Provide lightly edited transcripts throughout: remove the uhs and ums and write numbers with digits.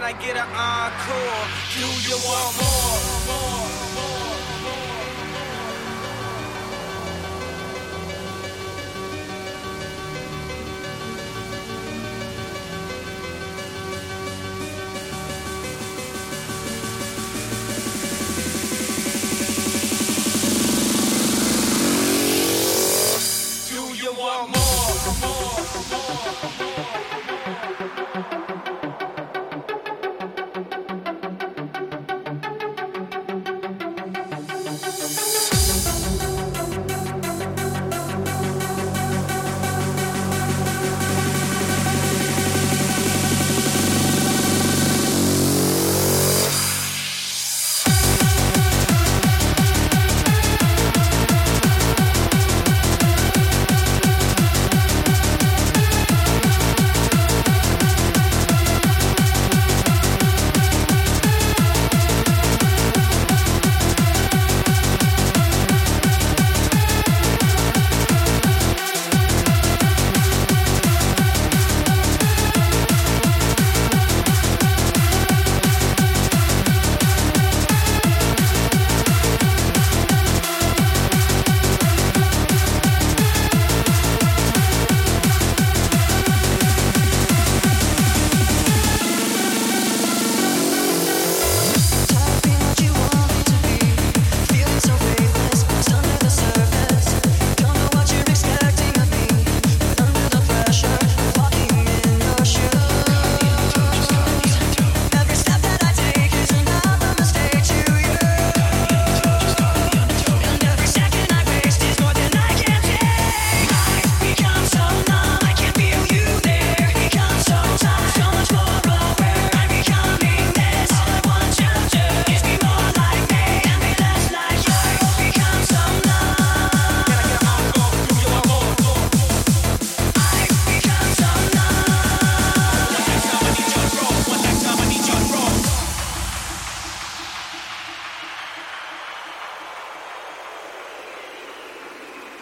that I get an encore. Do you want more?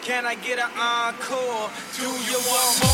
Can I get an encore? Do you want more?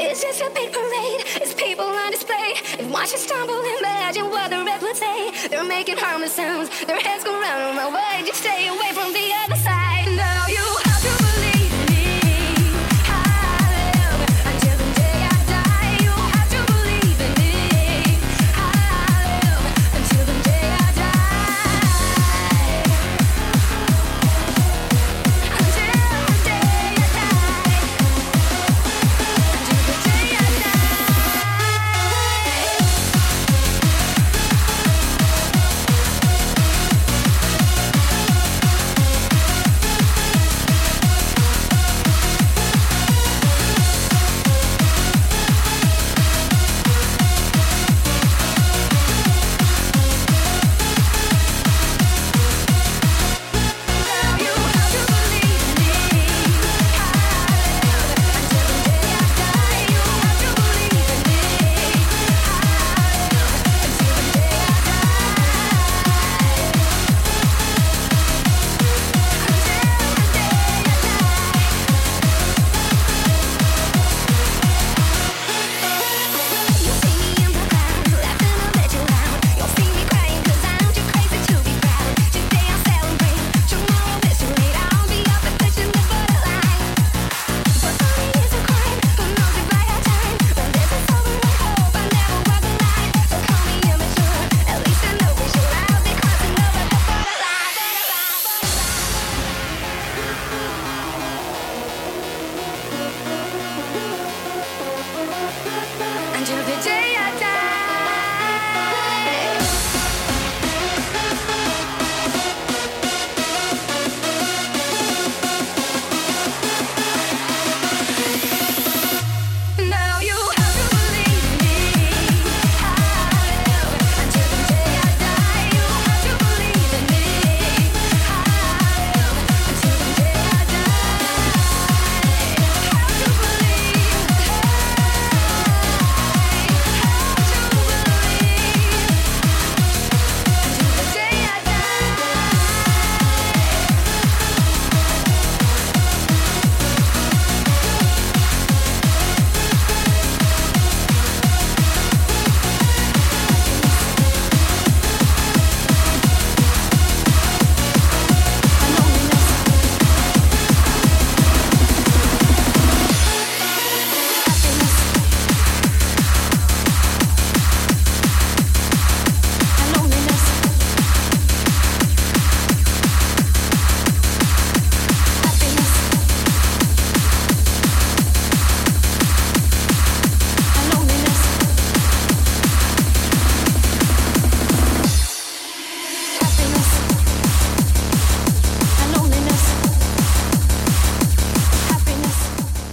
It's just a big parade, it's people on display. way. If watch you stumble, imagine what the rap would say. They're making harmless sounds, their heads go round on my way. Just stay away from the other side. No, you have to believe me. I live until the day I die. You have to believe in me. I live until the day I die. Until the day I die. Until the day I die. Now you have to believe me. I live until the day I die. You have to believe in me. I live until the day I die. Until the day I die. You see me in the clouds, laughing a little loud. You'll see me crying, cause I'm too crazy to be proud. Today I'll celebrate, tomorrow this late. I'll be up at the gym for the line. But money is a crime, but no goodbye our time. When this is over, I hope I never walk the line. Don't call me immature, at least I know it's your loud. They crossing over the borderline. Until the day I die. Now you have to believe me. I live until the day I die. You have to believe in me. I live until the day I die. Have to believe. Have to believe until the day I die.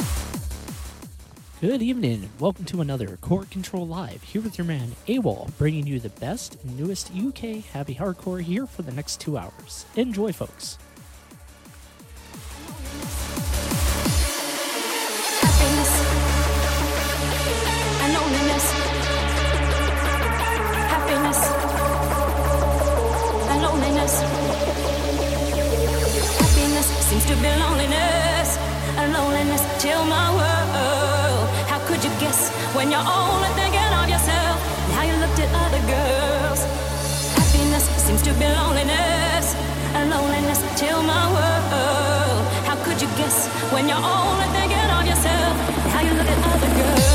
Good evening. Welcome to another Core Control Live, here with your man AWOL, bringing you the best and newest UK happy hardcore here for the next 2 hours. Enjoy, folks. Happiness and loneliness. Happiness and loneliness. Happiness seems to be loneliness and loneliness till my world. How could you guess when you're only thinking of yourself? Now you looked at other girls. Happiness seems to be loneliness and loneliness till my world. How could you guess when you're only thinking of yourself? Now you look at other girls.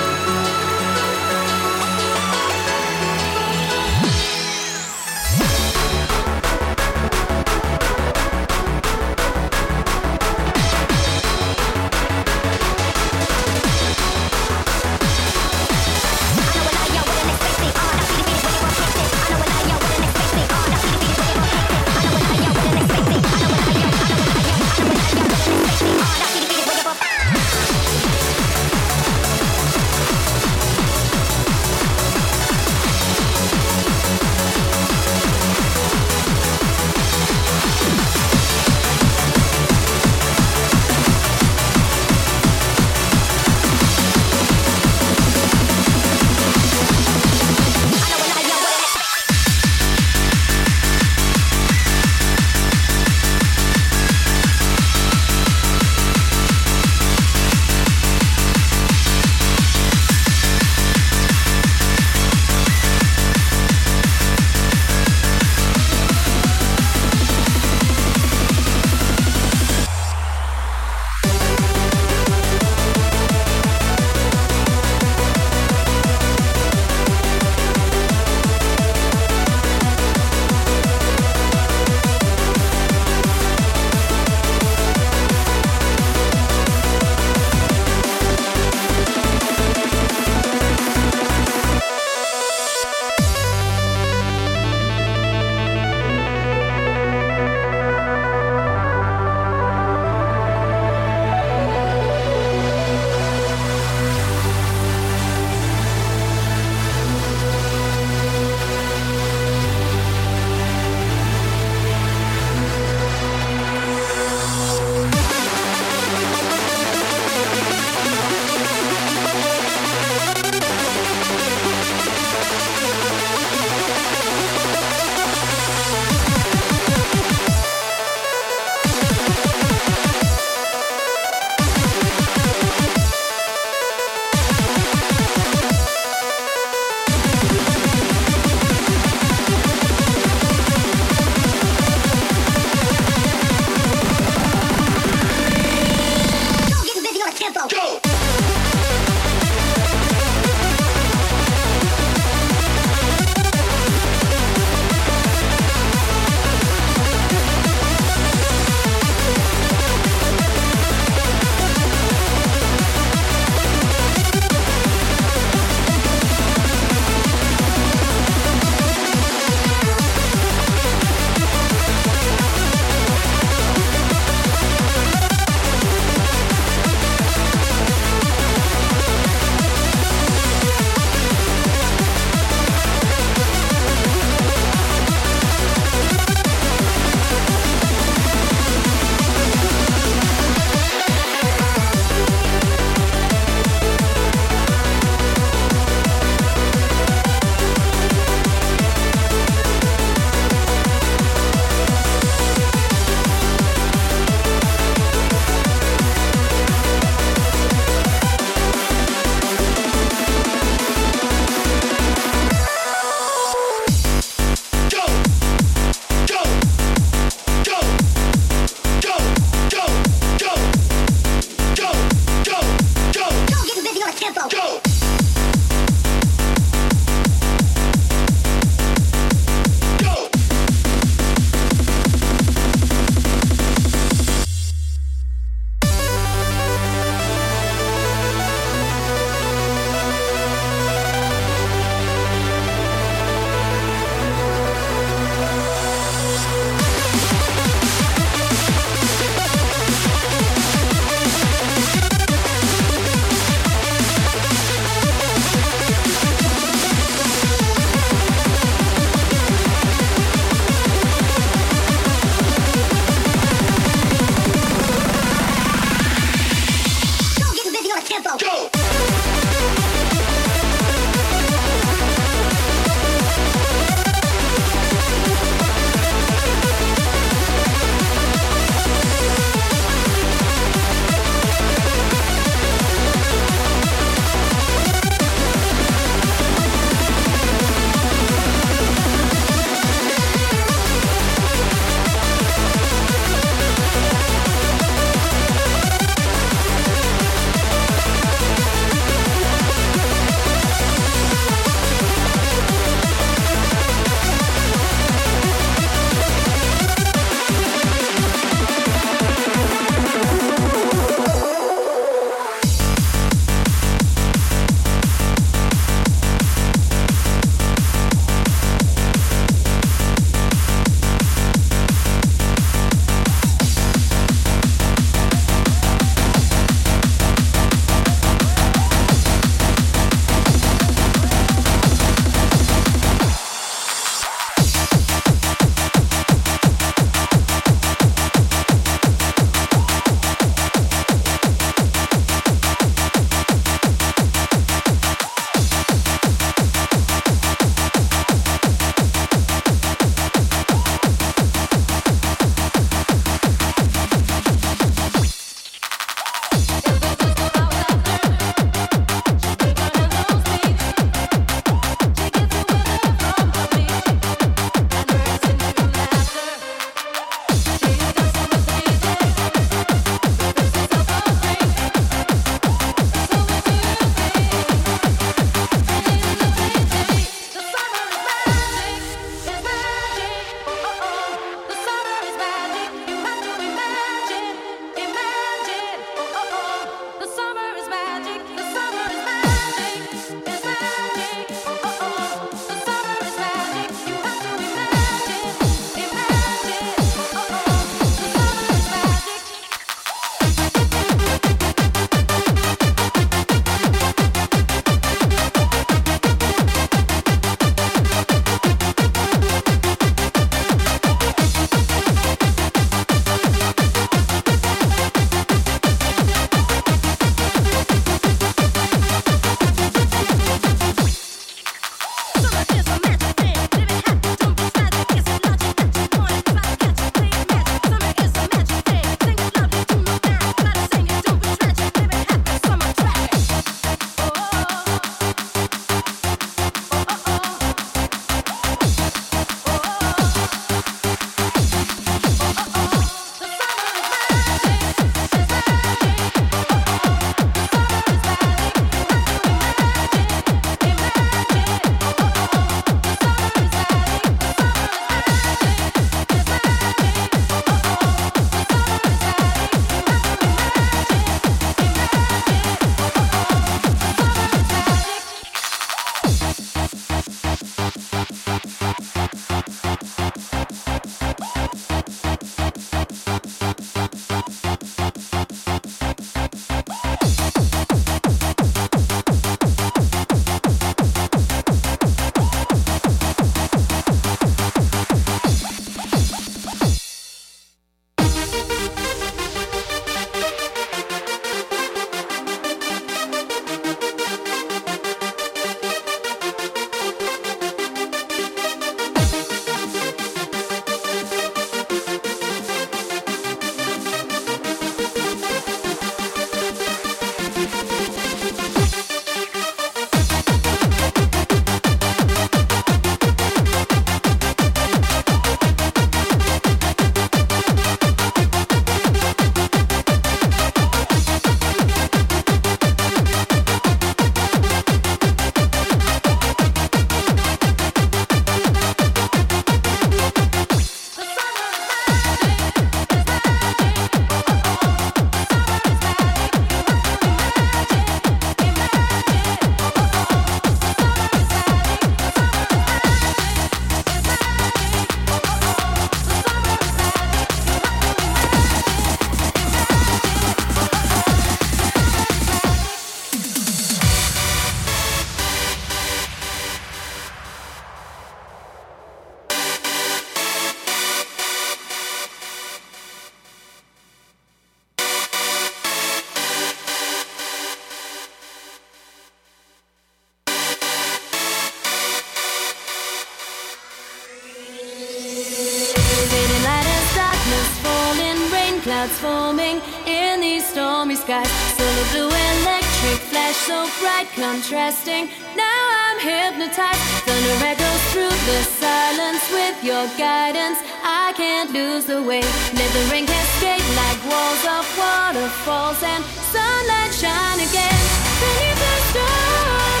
clouds forming in these stormy skies. Solar blue electric flash, so bright contrasting. Now I'm hypnotized. Thunder echoes through the silence. With your guidance I can't lose the way. Blithering cascade like walls of waterfalls, and sunlight shine again. Beneath the storm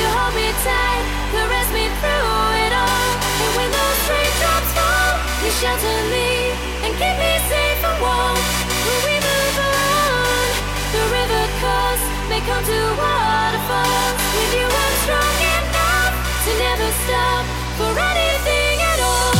you hold me tight, caress me through it all. And when those raindrops fall, you shelter me and keep me safe from woe. When we move on, the river calls, may come to waterfalls. With you I'm strong enough to never stop for anything at all.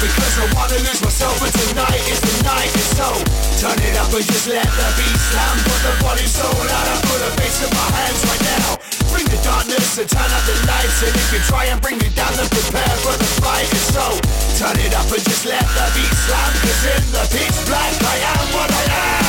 because I wanna lose myself, but tonight is the night. And so turn it up and just let the beat slam. Put the volume so loud I put a bass in my hands right now. Bring the darkness and turn out the lights. And if you try and bring me down, then prepare for the fight. And so turn it up and just let the beat slam, cause in the pitch black I am what I am.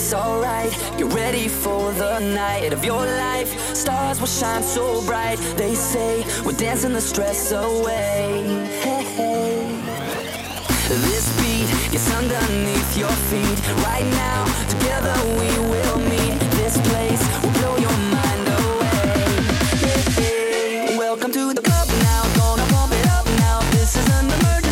everything's alright. Get ready for the night of your life. Stars will shine so bright. They say we're dancing the stress away. Hey, hey. This beat gets underneath your feet. Right now, together we will meet. This place will blow your mind away. Hey, hey. Welcome to the club now. Gonna pump it up now. This is an emergency.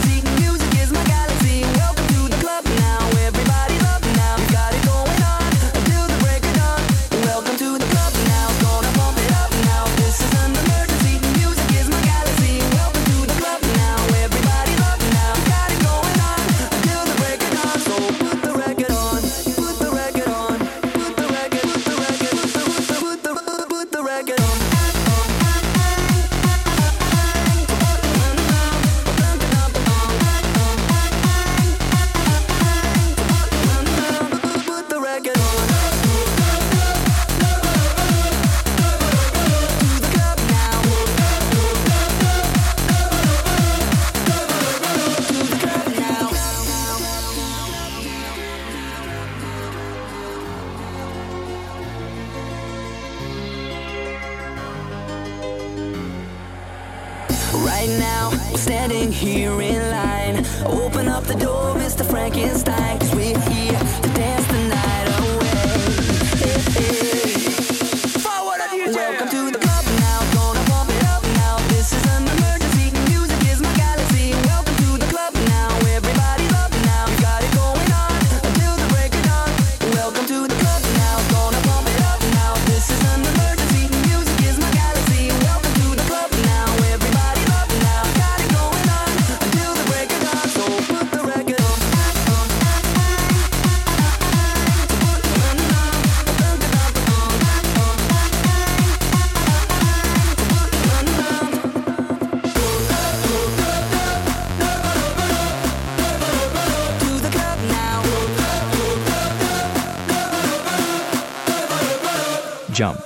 Jump.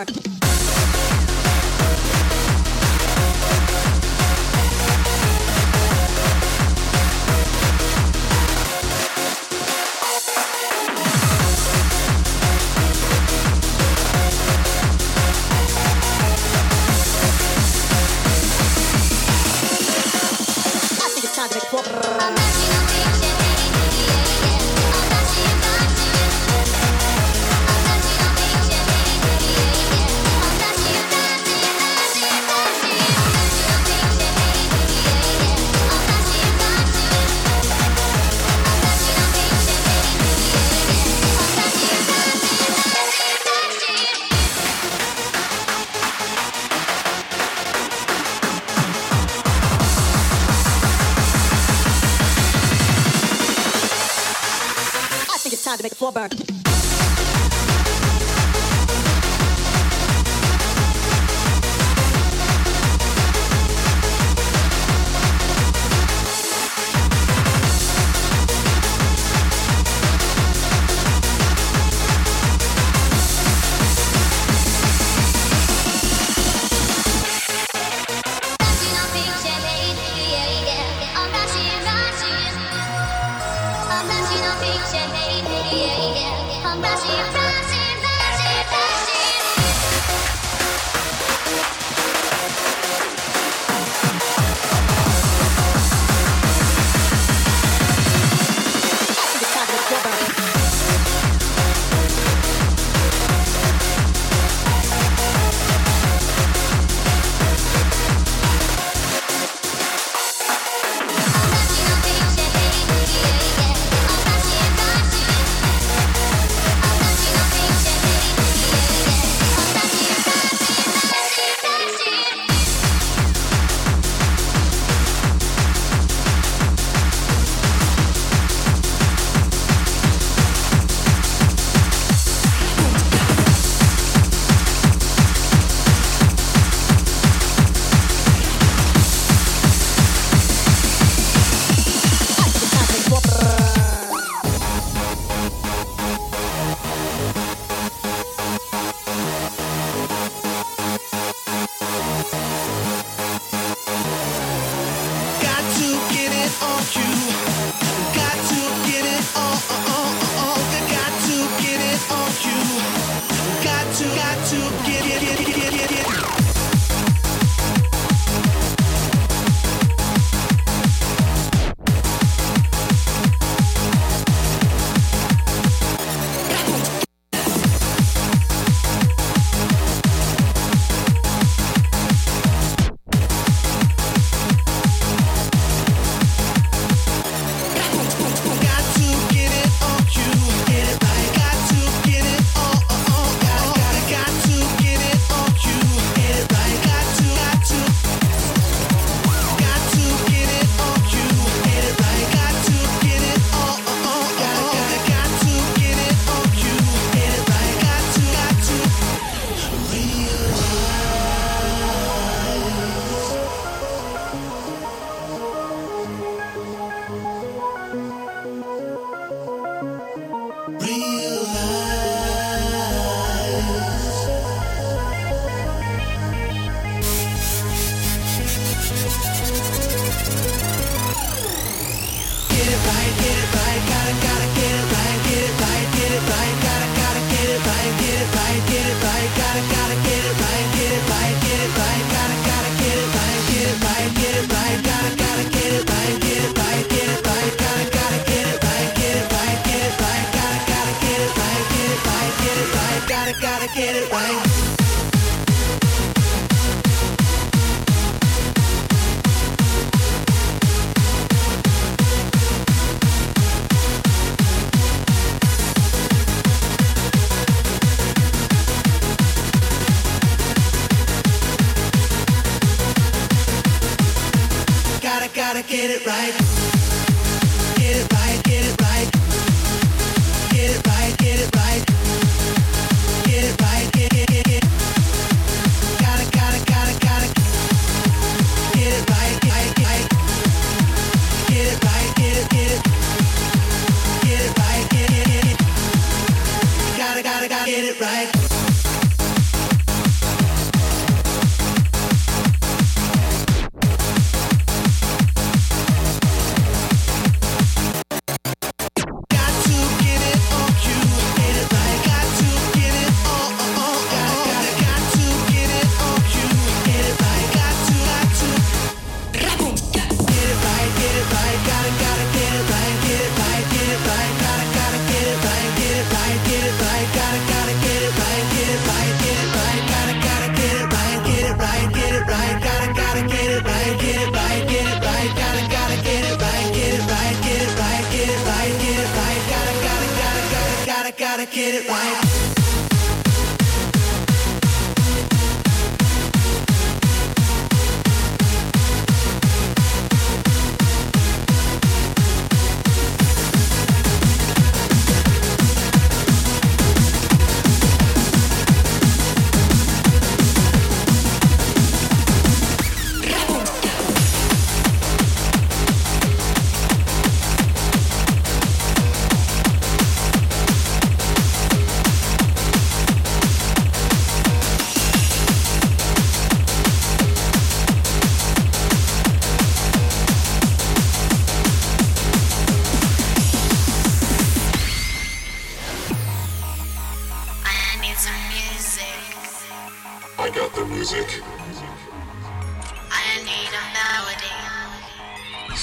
Back. time to make the floor burn.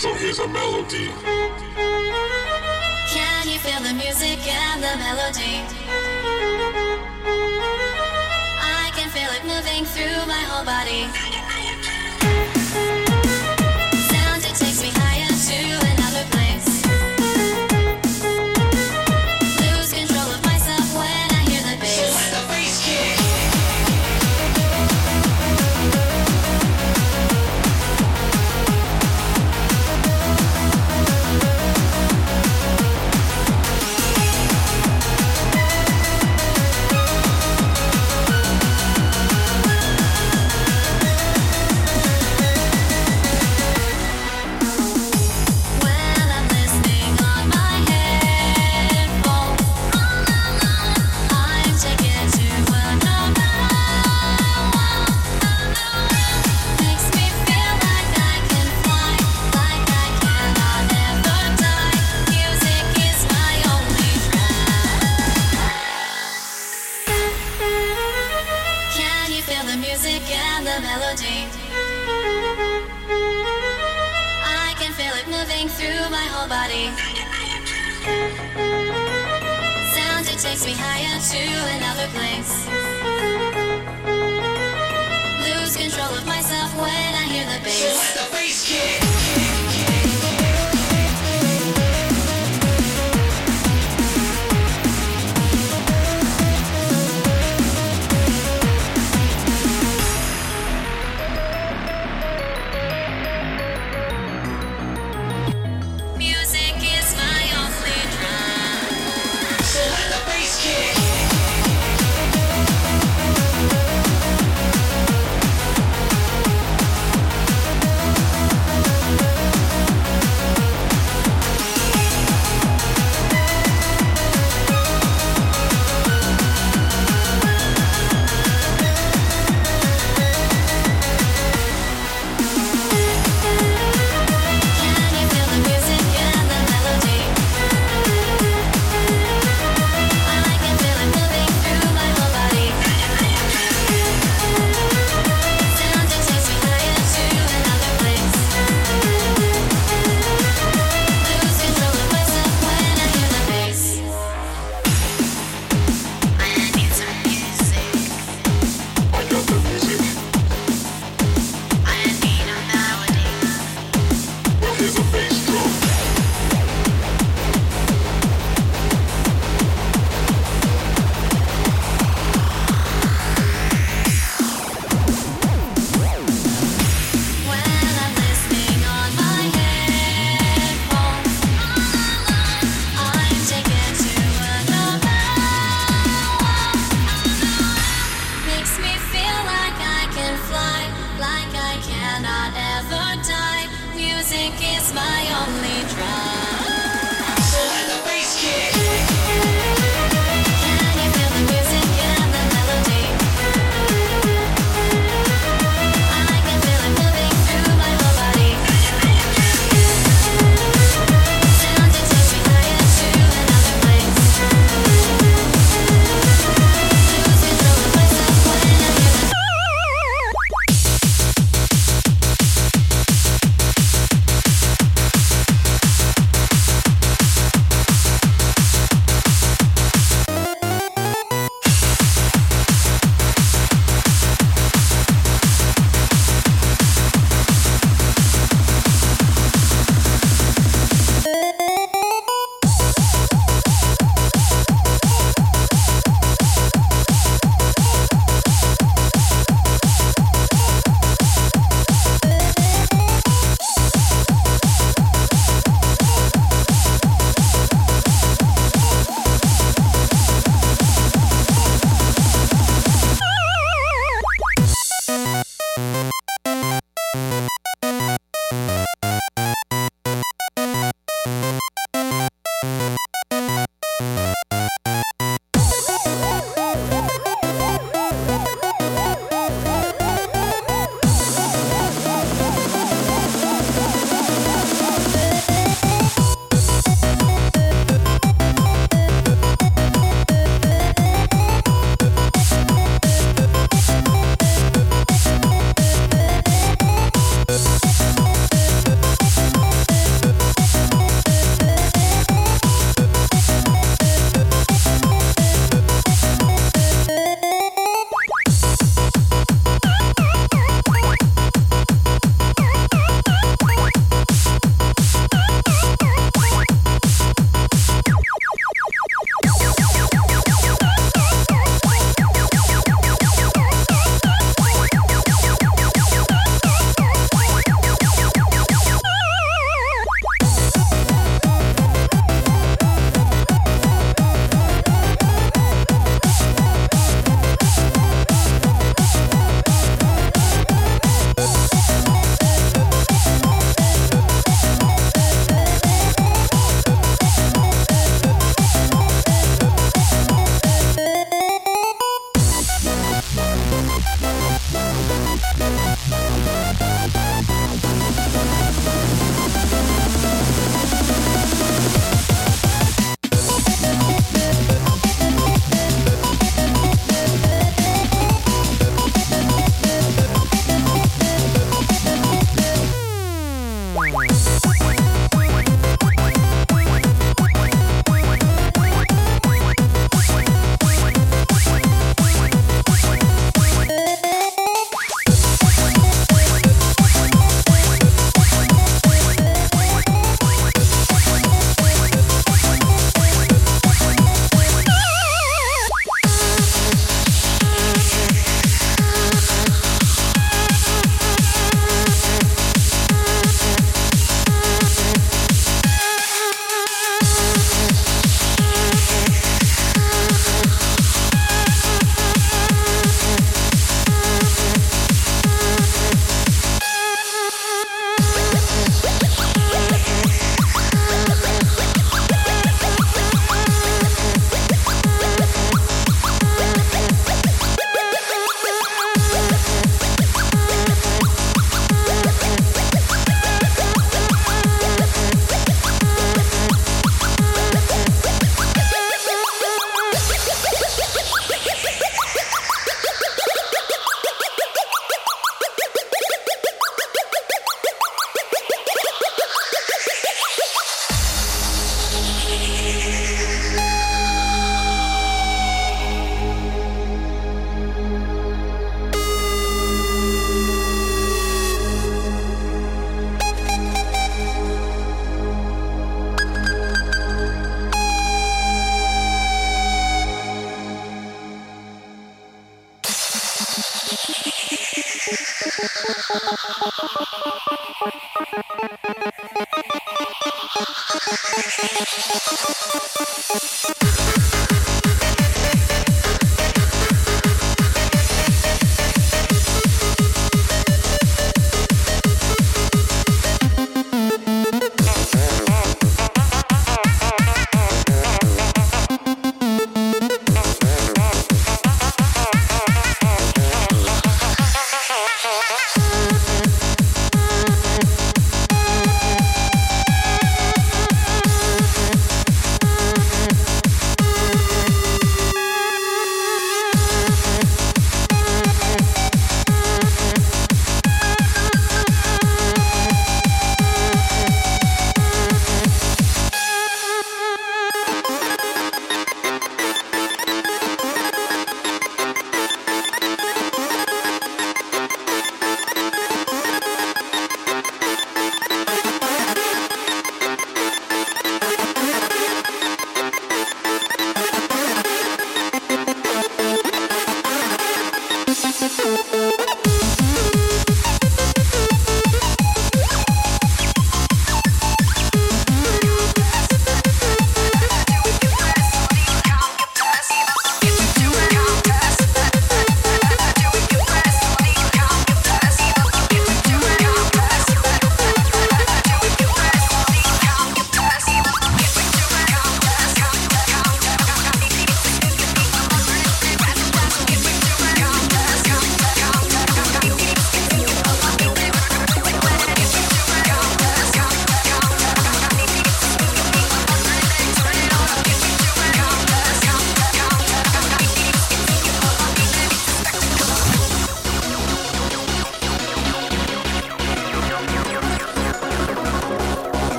So here's a melody. Can you feel the music and the melody? I can feel it moving through my whole body. Sound, it takes me higher to another place. Lose control of myself when I hear the bass. When the bass kicks.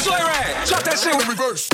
Joyride. Drop that shit with reverse.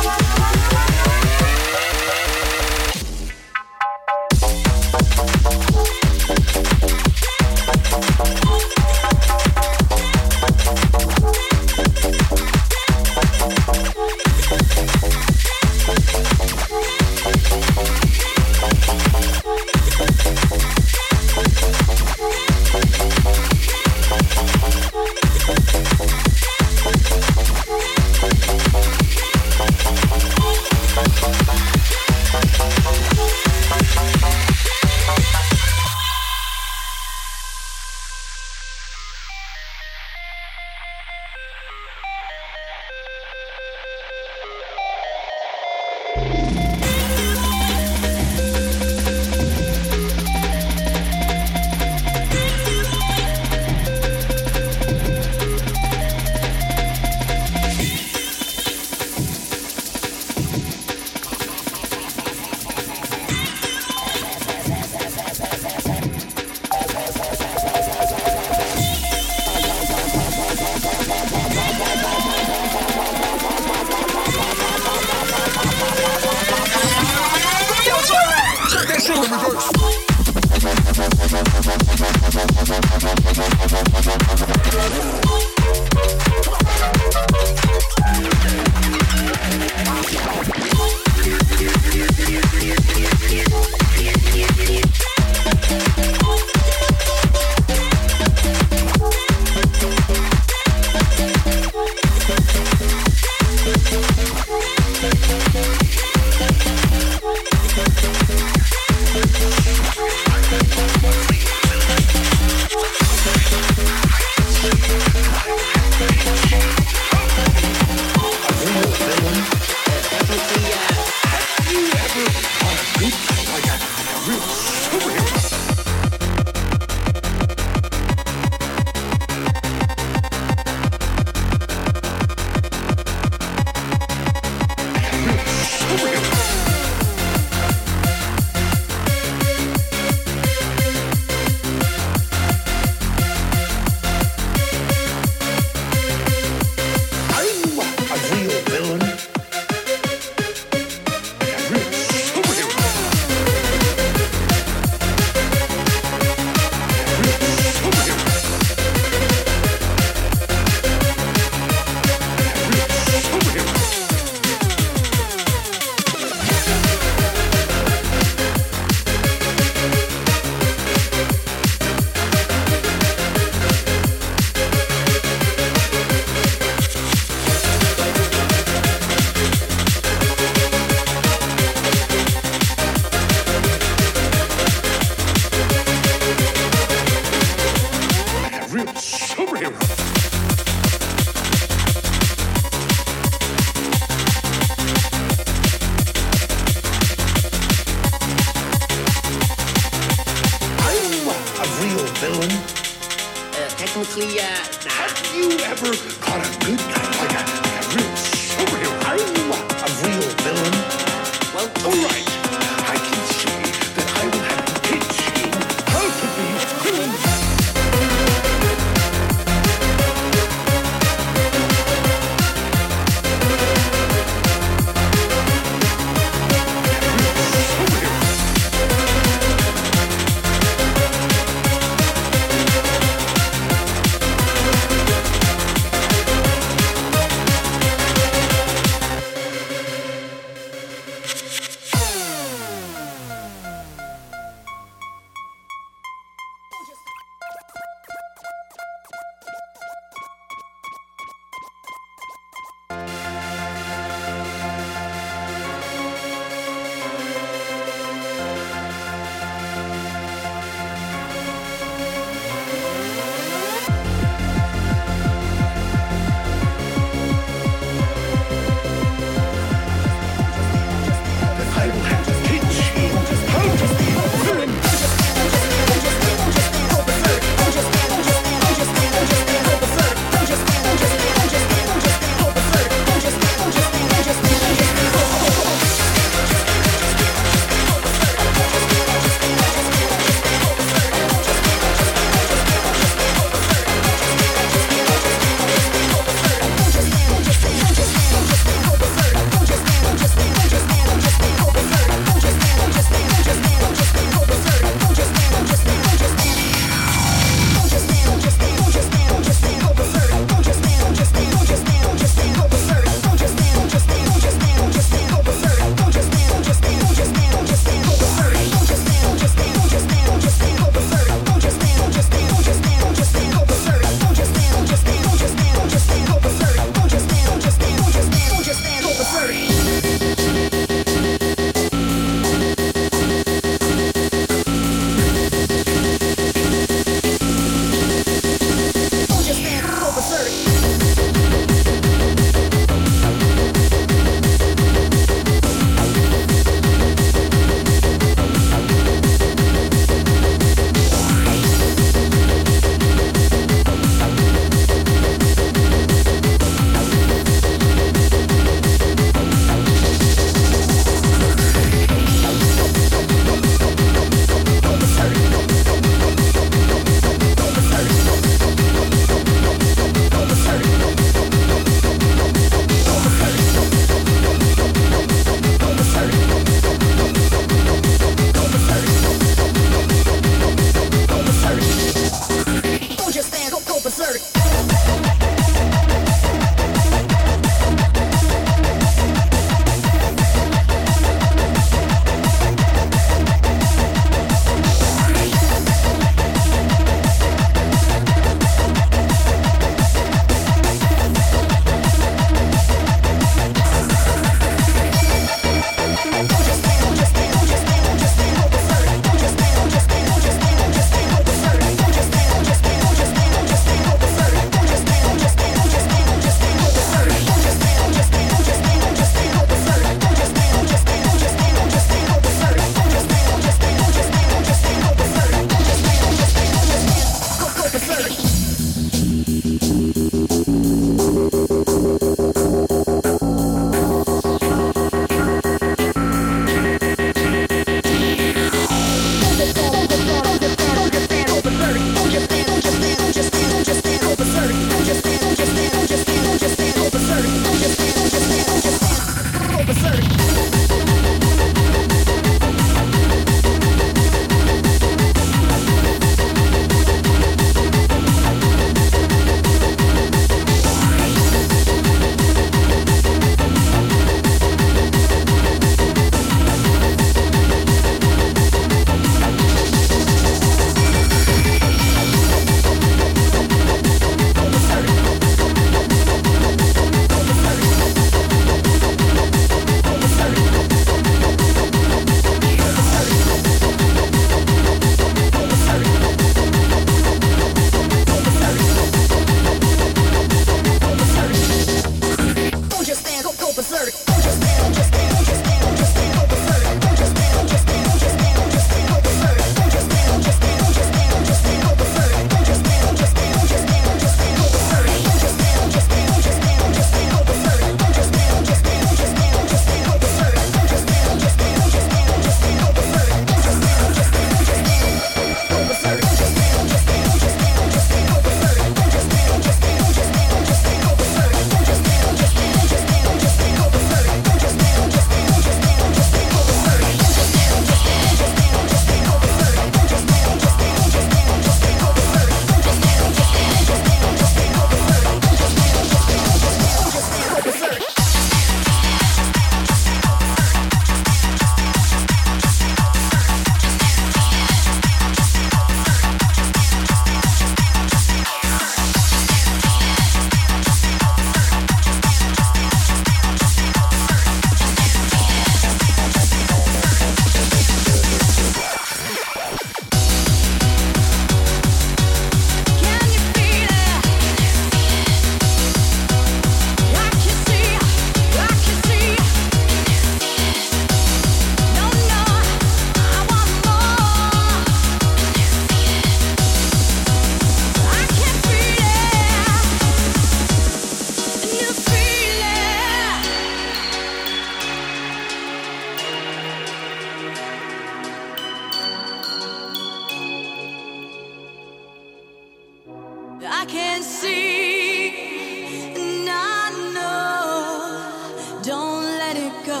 can see and I know, don't let it go.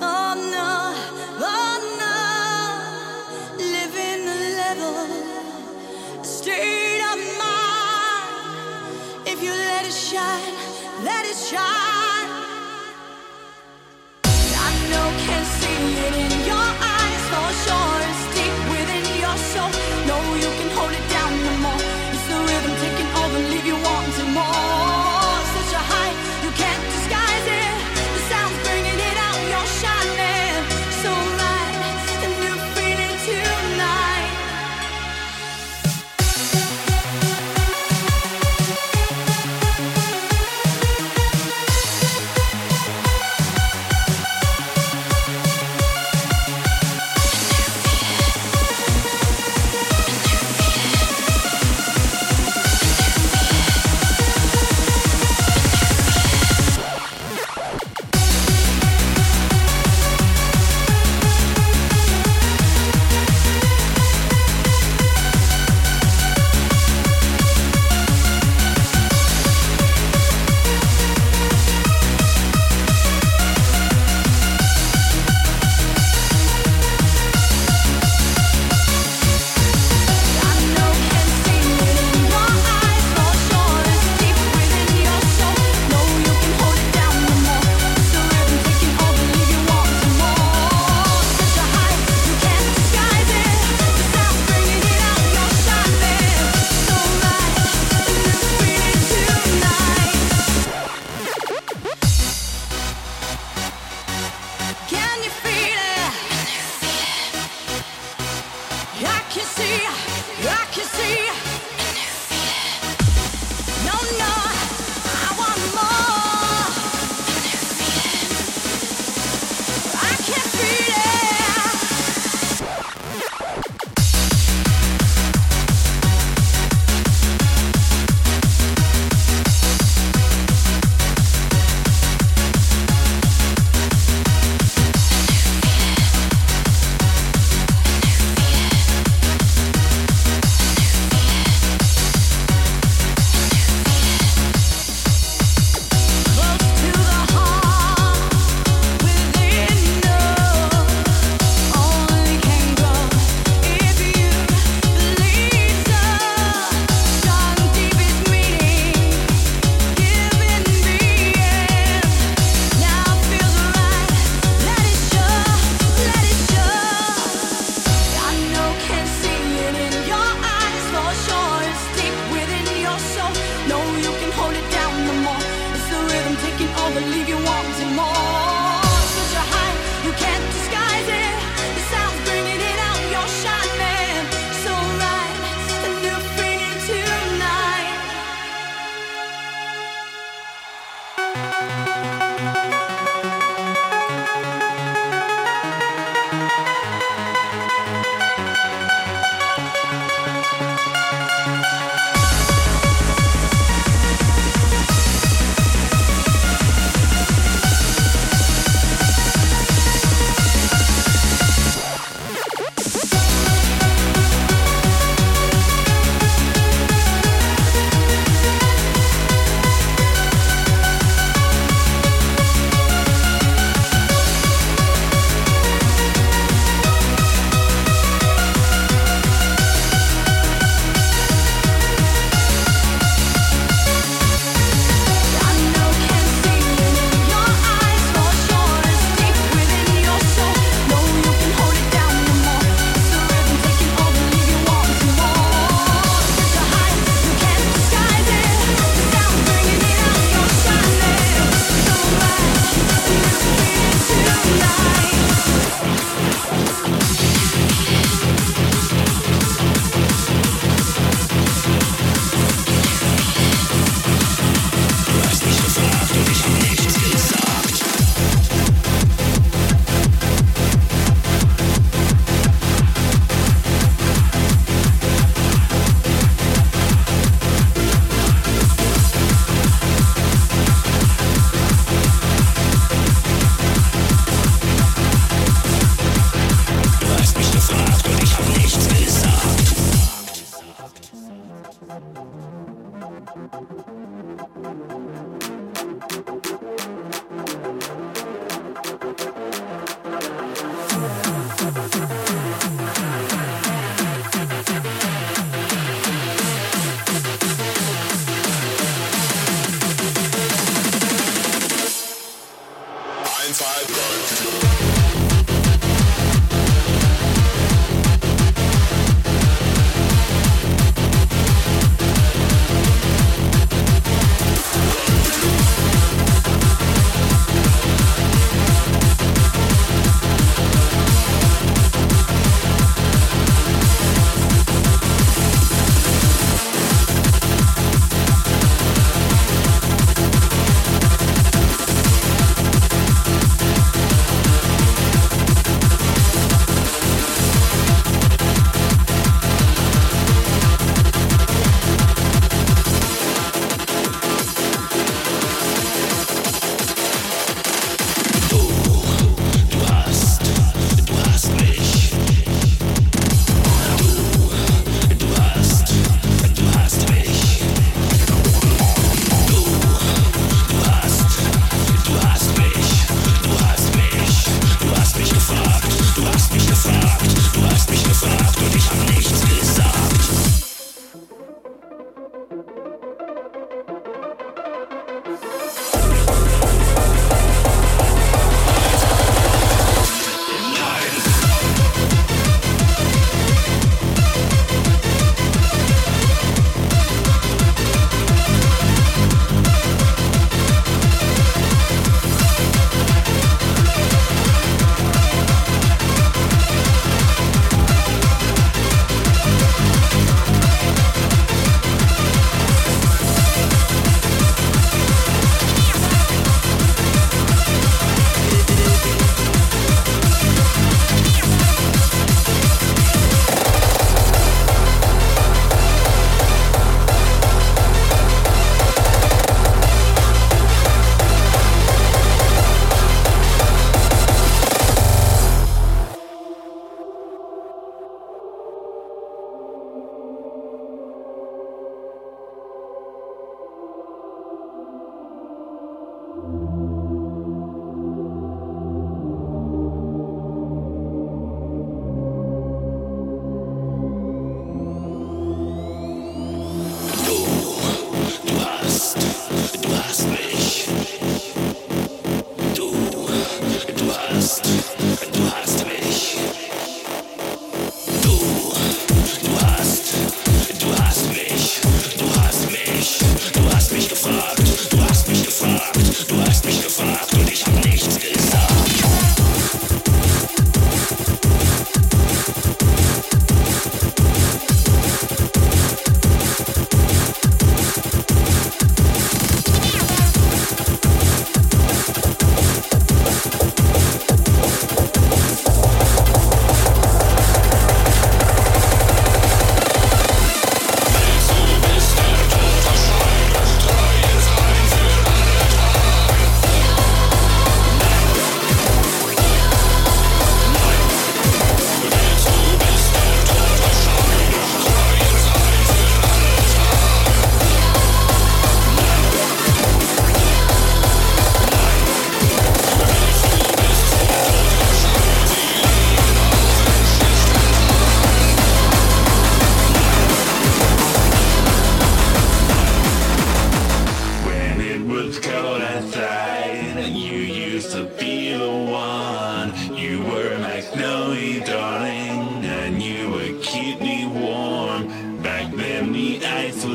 Oh no, living the level, straight up mine. If you let it shine, let it shine. I know, can see it in your eyes for sure. It's deep within your soul. No, you can hold it down no more. It's the rhythm taking over, leave you wanting more. Such a high, you can't disguise it. The sound's bringing it out, you're shining so bright, a new feeling tonight.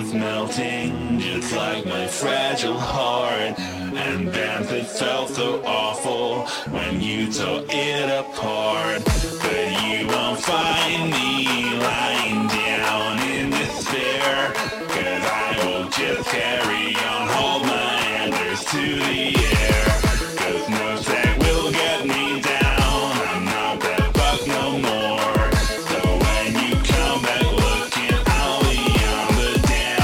is melting just like my fragile heart. And then it felt so awful when you tore it apart. But you won't find me lying down in despair, cause I will just carry on, hold my antlers to the air. Cause no sack will get me down, I'm not that buck no more. So when you come back looking, I'll be on the damn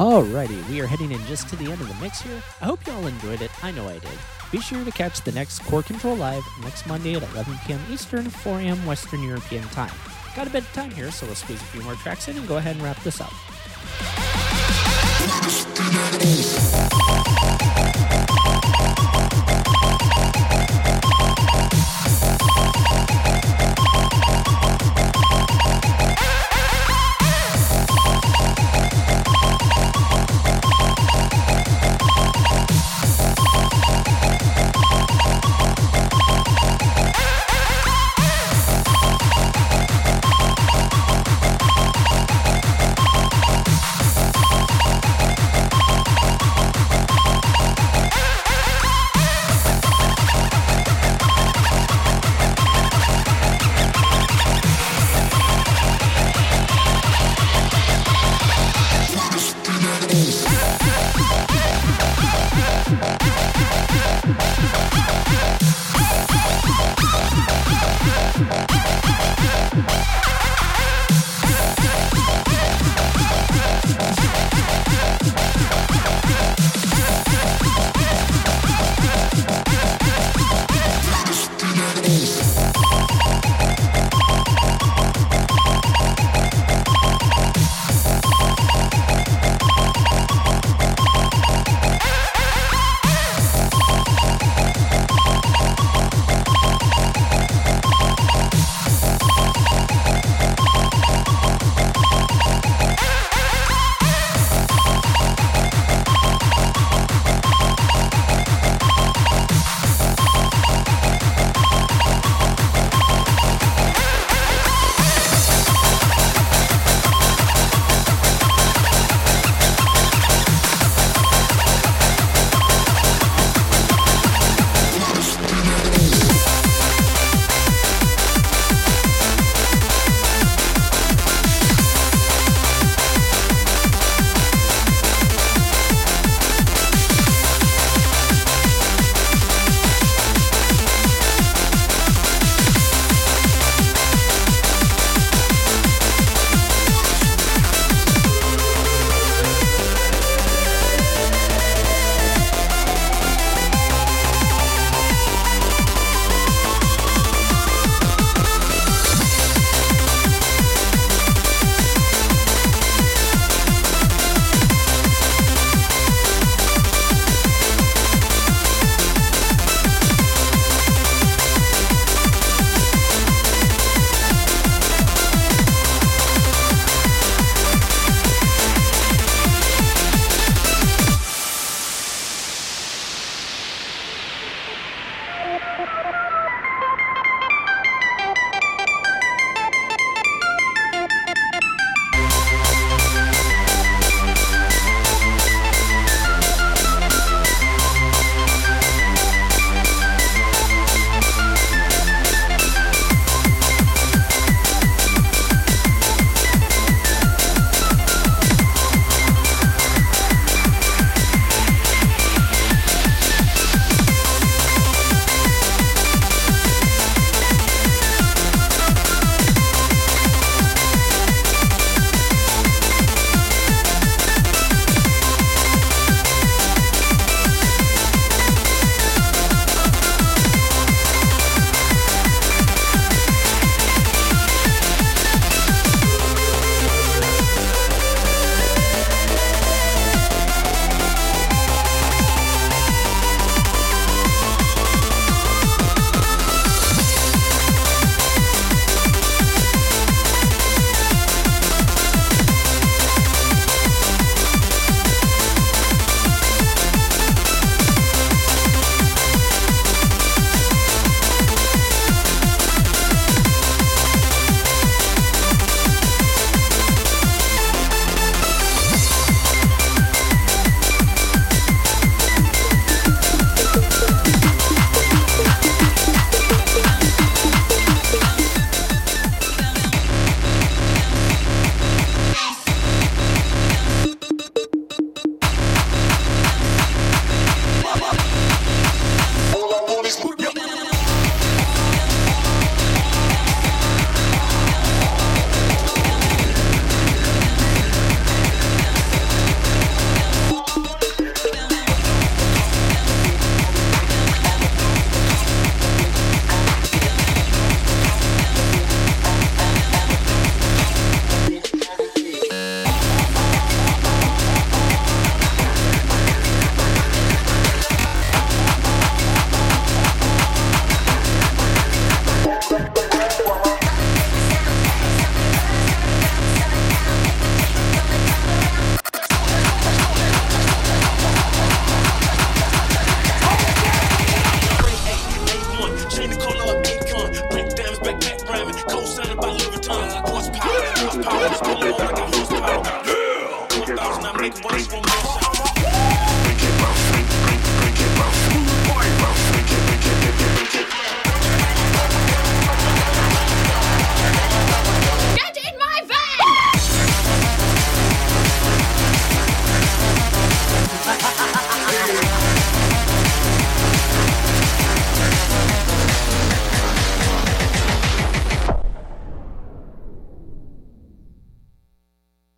Alrighty, we are heading in just to the end of the mix here. I hope y'all enjoyed it. I know I did. Be sure to catch the next Core Control Live next Monday at 11 p.m. Eastern, 4 a.m. Western European time. Got a bit of time here, so let's squeeze a few more tracks in and go ahead and wrap this up.